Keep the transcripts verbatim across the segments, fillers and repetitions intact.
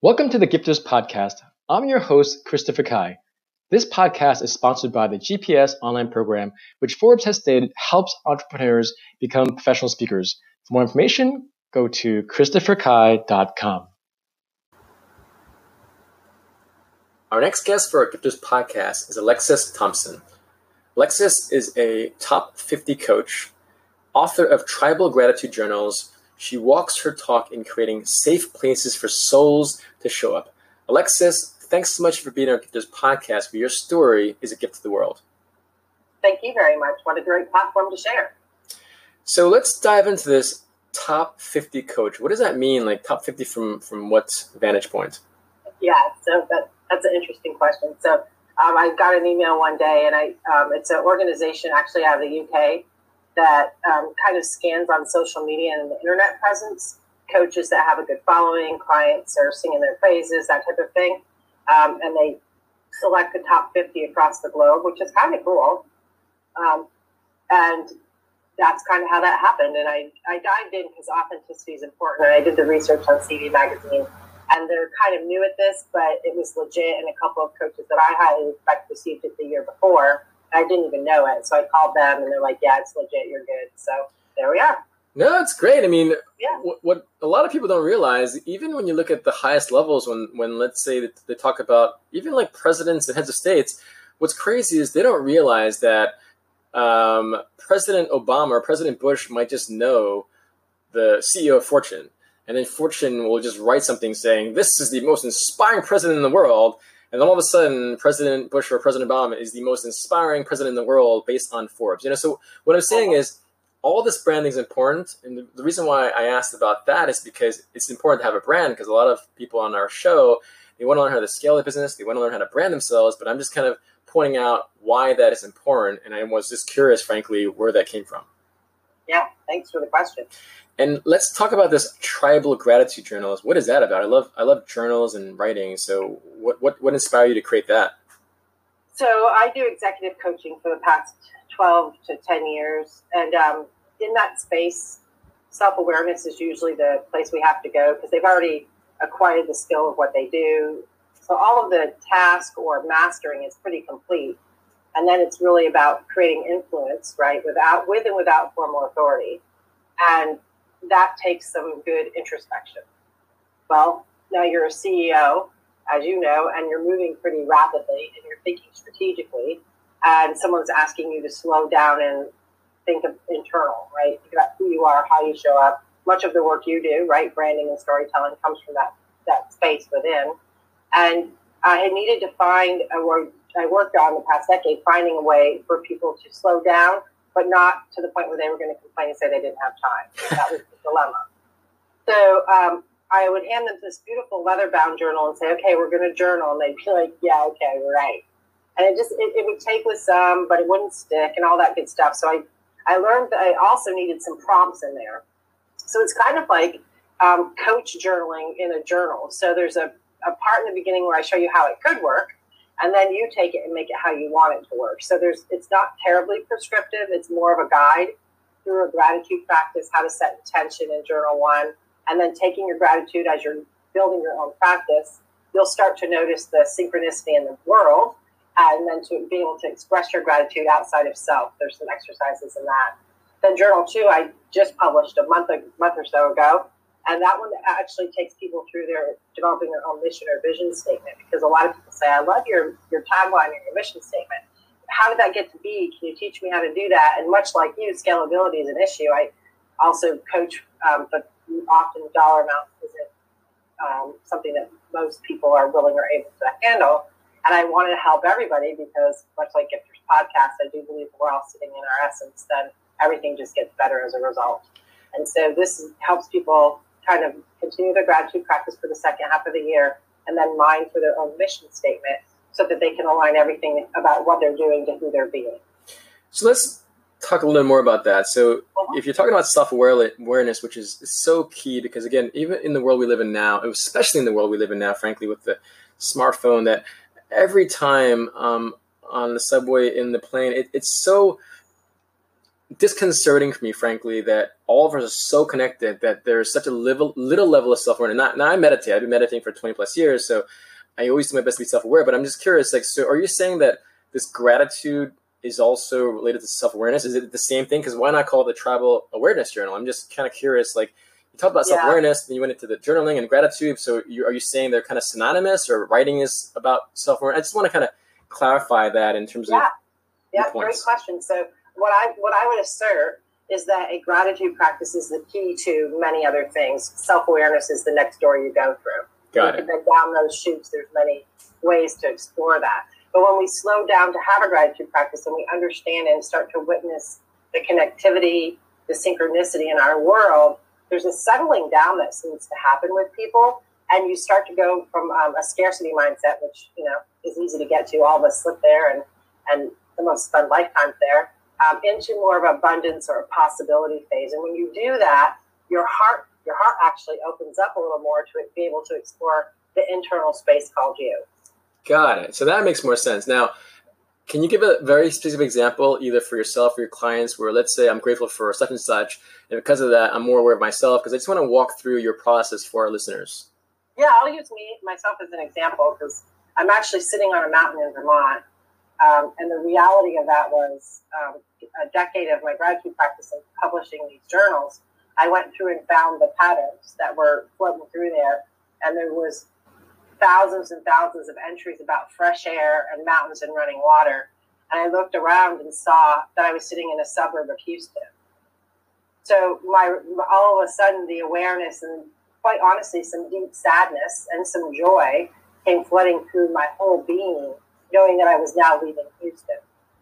Welcome to the Gifters Podcast. I'm your host, Christopher Kai. This podcast is sponsored by the G P S online program, which Forbes has stated helps entrepreneurs become professional speakers. For more information, go to christopher kai dot com. Our next guest for our Gifters Podcast is Alexsys Thompson. Alexsys is a top fifty coach, author of Trybal Gratitude Journals. She walks her talk in creating safe places for souls to show up. Alexsys, thanks so much for being on this podcast, where your story is a gift to the world. Thank you very much. What a great platform to share. So let's dive into this top fifty coach. What does that mean? Like top fifty from, from what vantage point? Yeah, so that, that's an interesting question. So um, I got an email one day, and I um, it's an organization actually out of the U K that um, kind of scans on social media and the internet presence, coaches that have a good following, clients that are singing their praises, that type of thing. Um, and they select the top fifty across the globe, which is kind of cool. Um, and that's kind of how that happened. And I, I dived in because authenticity is important. And I did the research on C V magazine, and they're kind of new at this, but it was legit. And a couple of coaches that I highly respect received it the year before. I didn't even know it. So I called them, and they're like, yeah, it's legit. You're good. So there we are. No, it's great. I mean, yeah. what, what a lot of people don't realize, even when you look at the highest levels, when, when let's say that they talk about even like presidents and heads of states, what's crazy is they don't realize that um, President Obama or President Bush might just know the C E O of Fortune. And then Fortune will just write something saying, this is the most inspiring president in the world. And then all of a sudden, President Bush or President Obama is the most inspiring president in the world based on Forbes. You know, so what I'm saying is all this branding is important. And the reason why I asked about that is because it's important to have a brand, because a lot of people on our show, they want to learn how to scale their business. They want to learn how to brand themselves. But I'm just kind of pointing out why that is important. And I was just curious, frankly, where that came from. Yeah, thanks for the question. And let's talk about this Tribal Gratitude Journals. What is that about? I love I love journals and writing. So what, what, what inspired you to create that? So I do executive coaching for the past twelve to ten years. And um, in that space, self-awareness is usually the place we have to go, because they've already acquired the skill of what they do. So all of the task or mastering is pretty complete. And then it's really about creating influence, right, without with and without formal authority. And that takes some good introspection. Well, now you're a C E O, as you know, and you're moving pretty rapidly, and you're thinking strategically, and someone's asking you to slow down and think of internal, right? Think about who you are, how you show up. Much of the work you do, right, branding and storytelling, comes from that, that space within. And I needed to find a word I worked on the past decade, finding a way for people to slow down, but not to the point where they were going to complain and say they didn't have time. That was the dilemma. So um, I would hand them this beautiful leather-bound journal and say, okay, we're going to journal. And they'd be like, yeah, okay, right. And it just it, it would take with some, but it wouldn't stick and all that good stuff. So I, I learned that I also needed some prompts in there. So it's kind of like um, coach journaling in a journal. So there's a, a part in the beginning where I show you how it could work, and then you take it and make it how you want it to work. So there's, it's not terribly prescriptive. It's more of a guide through a gratitude practice, how to set intention in journal one. And then taking your gratitude as you're building your own practice, you'll start to notice the synchronicity in the world, and then to be able to express your gratitude outside of self. There's some exercises in that. Then journal two, I just published a month, a month or so ago. And that one actually takes people through their developing their own mission or vision statement, because a lot of people say, I love your, your tagline and your mission statement. How did that get to be? Can you teach me how to do that? And much like you, scalability is an issue. I also coach, um, but often the dollar amount isn't um, something that most people are willing or able to handle. And I want to help everybody, because much like Gifters Podcast, I do believe we're all sitting in our essence, then everything just gets better as a result. And so this helps people kind of continue their gratitude practice for the second half of the year, and then mine for their own mission statement, so that they can align everything about what they're doing to who they're being. So let's talk a little more about that. So uh-huh. If you're talking about self-awareness, which is so key, because again, even in the world we live in now, especially in the world we live in now, frankly, with the smartphone, that every time um, on the subway, in the plane, it, it's so disconcerting for me, frankly, that all of us are so connected that there's such a little, little level of self-awareness. Now, now I meditate. I've been meditating for twenty plus years, so I always do my best to be self-aware. But I'm just curious, like, so are you saying that this gratitude is also related to self-awareness? Is it the same thing? Because why not call it the Tribal Awareness Journal? I'm just kind of curious, like, you talked about yeah. self-awareness, then you went into the journaling and gratitude. So you, are you saying they're kind of synonymous, or writing is about self-awareness? I just want to kind of clarify that in terms yeah. of yeah, your points. Great question. So what I what I would assert is that a gratitude practice is the key to many other things. Self-awareness is the next door you go through. Got it. And then down those shoots, there's many ways to explore that. But when we slow down to have a gratitude practice and we understand and start to witness the connectivity, the synchronicity in our world, there's a settling down that seems to happen with people. And you start to go from um, a scarcity mindset, which, you know, is easy to get to. All of us live there and, and the most spend lifetimes there, um, into more of abundance or a possibility phase. And when you do that, your heart, your heart actually opens up a little more to be able to explore the internal space called you. Got it. So that makes more sense. Now, can you give a very specific example, either for yourself or your clients, where, let's say, I'm grateful for such and such, and because of that, I'm more aware of myself? Because I just want to walk through your process for our listeners. Yeah, I'll use me, myself as an example, because I'm actually sitting on a mountain in Vermont. Um, and the reality of that was um, a decade of my gratitude practice and publishing these journals. I went through and found the patterns that were floating through there. And there was thousands and thousands of entries about fresh air and mountains and running water. And I looked around and saw that I was sitting in a suburb of Houston. So my, all of a sudden, the awareness and, quite honestly, some deep sadness and some joy came flooding through my whole being, knowing that I was now leaving Houston.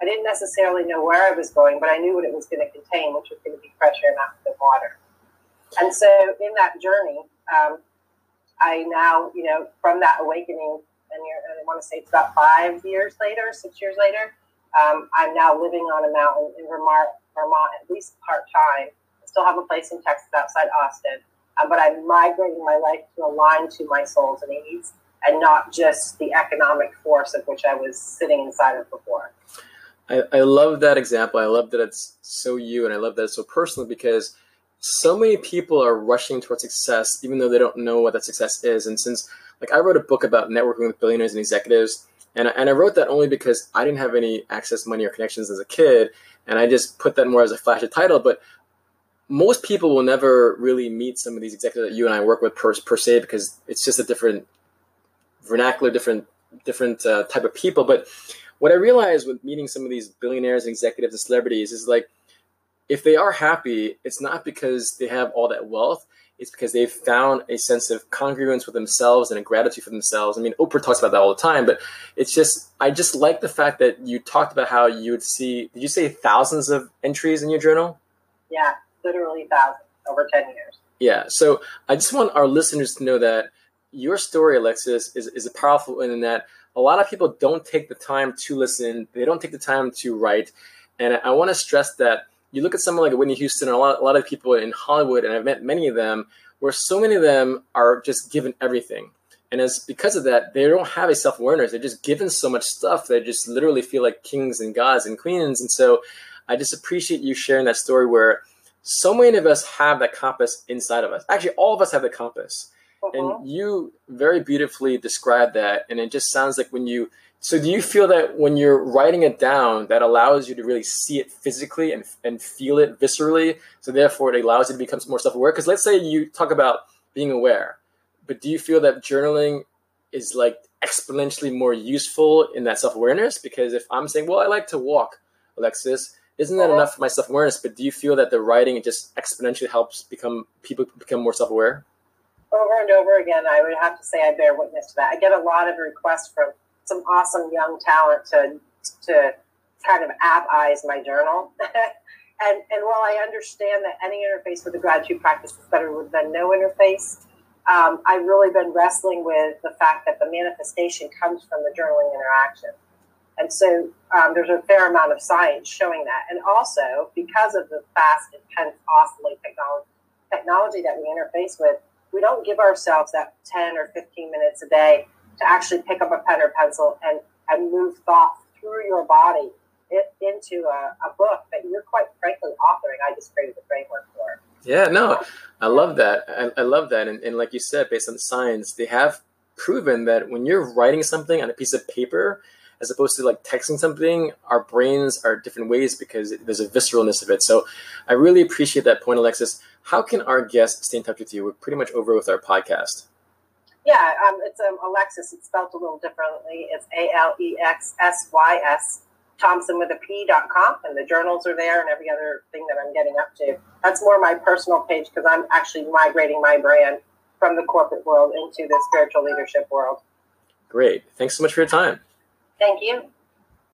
I didn't necessarily know where I was going, but I knew what it was going to contain, which was going to be fresh air, mountains, and water. And so in that journey, um, I now, you know, from that awakening, and I want to say it's about five years later, six years later, um, I'm now living on a mountain in Vermont, Vermont, at least part-time. I still have a place in Texas outside Austin, um, but I'm migrating my life to align to my soul's needs and not just the economic force of which I was sitting inside of before. I, I love that example. I love that it's so you, and I love that it's so personal, because so many people are rushing towards success, even though they don't know what that success is. And since, like, I wrote a book about networking with billionaires and executives, and I, and I wrote that only because I didn't have any access, money, or connections as a kid, and I just put that more as a flashy title. But most people will never really meet some of these executives that you and I work with per, per se, because it's just a different vernacular, different different uh, type of people. But what I realized with meeting some of these billionaires and executives and celebrities is, like, if they are happy, it's not because they have all that wealth. It's because they've found a sense of congruence with themselves and a gratitude for themselves. I mean, Oprah talks about that all the time, but it's just, I just like the fact that you talked about how you would see, did you say thousands of entries in your journal? Yeah, literally thousands over ten years. Yeah. So I just want our listeners to know that your story, Alexsys, is, is a powerful one, in that a lot of people don't take the time to listen. They don't take the time to write. And I, I want to stress that. You look at someone like Whitney Houston, and a lot, a lot of people in Hollywood, and I've met many of them, where so many of them are just given everything. And as because of that, they don't have a self-awareness. They're just given so much stuff. They just literally feel like kings and gods and queens. And so I just appreciate you sharing that story, where so many of us have that compass inside of us. Actually, all of us have the compass. Uh-huh. And you very beautifully described that. And it just sounds like when you – so do you feel that when you're writing it down, that allows you to really see it physically and, and feel it viscerally? So therefore, it allows you to become more self-aware? Because let's say you talk about being aware, but do you feel that journaling is, like, exponentially more useful in that self-awareness? Because if I'm saying, well, I like to walk, Alexsys, isn't that enough for my self-awareness? But do you feel that the writing just exponentially helps become people become more self-aware? Over and over again, I would have to say I bear witness to that. I get a lot of requests from some awesome young talent to to kind of app-eyes my journal. and and while I understand that any interface with the gratitude practice is better than no interface, um, I've really been wrestling with the fact that the manifestation comes from the journaling interaction. And so um, there's a fair amount of science showing that. And also, because of the fast, intense, oscillate technology, technology that we interface with, we don't give ourselves that ten or fifteen minutes a day to actually pick up a pen or pencil and, and move thought through your body it into a, a book that you're quite frankly authoring. I just created the framework for it. Yeah, no, I love that. I, I love that. And, and like you said, based on science, they have proven that when you're writing something on a piece of paper, as opposed to like texting something, our brains are different ways because there's a visceralness of it. So I really appreciate that point, Alexsys. How can our guests stay in touch with you? We're pretty much over with our podcast. Yeah, um, it's um, Alexsys. It's spelled a little differently. It's A L E X S Y S, Thompson with a P dot com, and the journals are there and every other thing that I'm getting up to. That's more my personal page because I'm actually migrating my brand from the corporate world into the spiritual leadership world. Great. Thanks so much for your time. Thank you.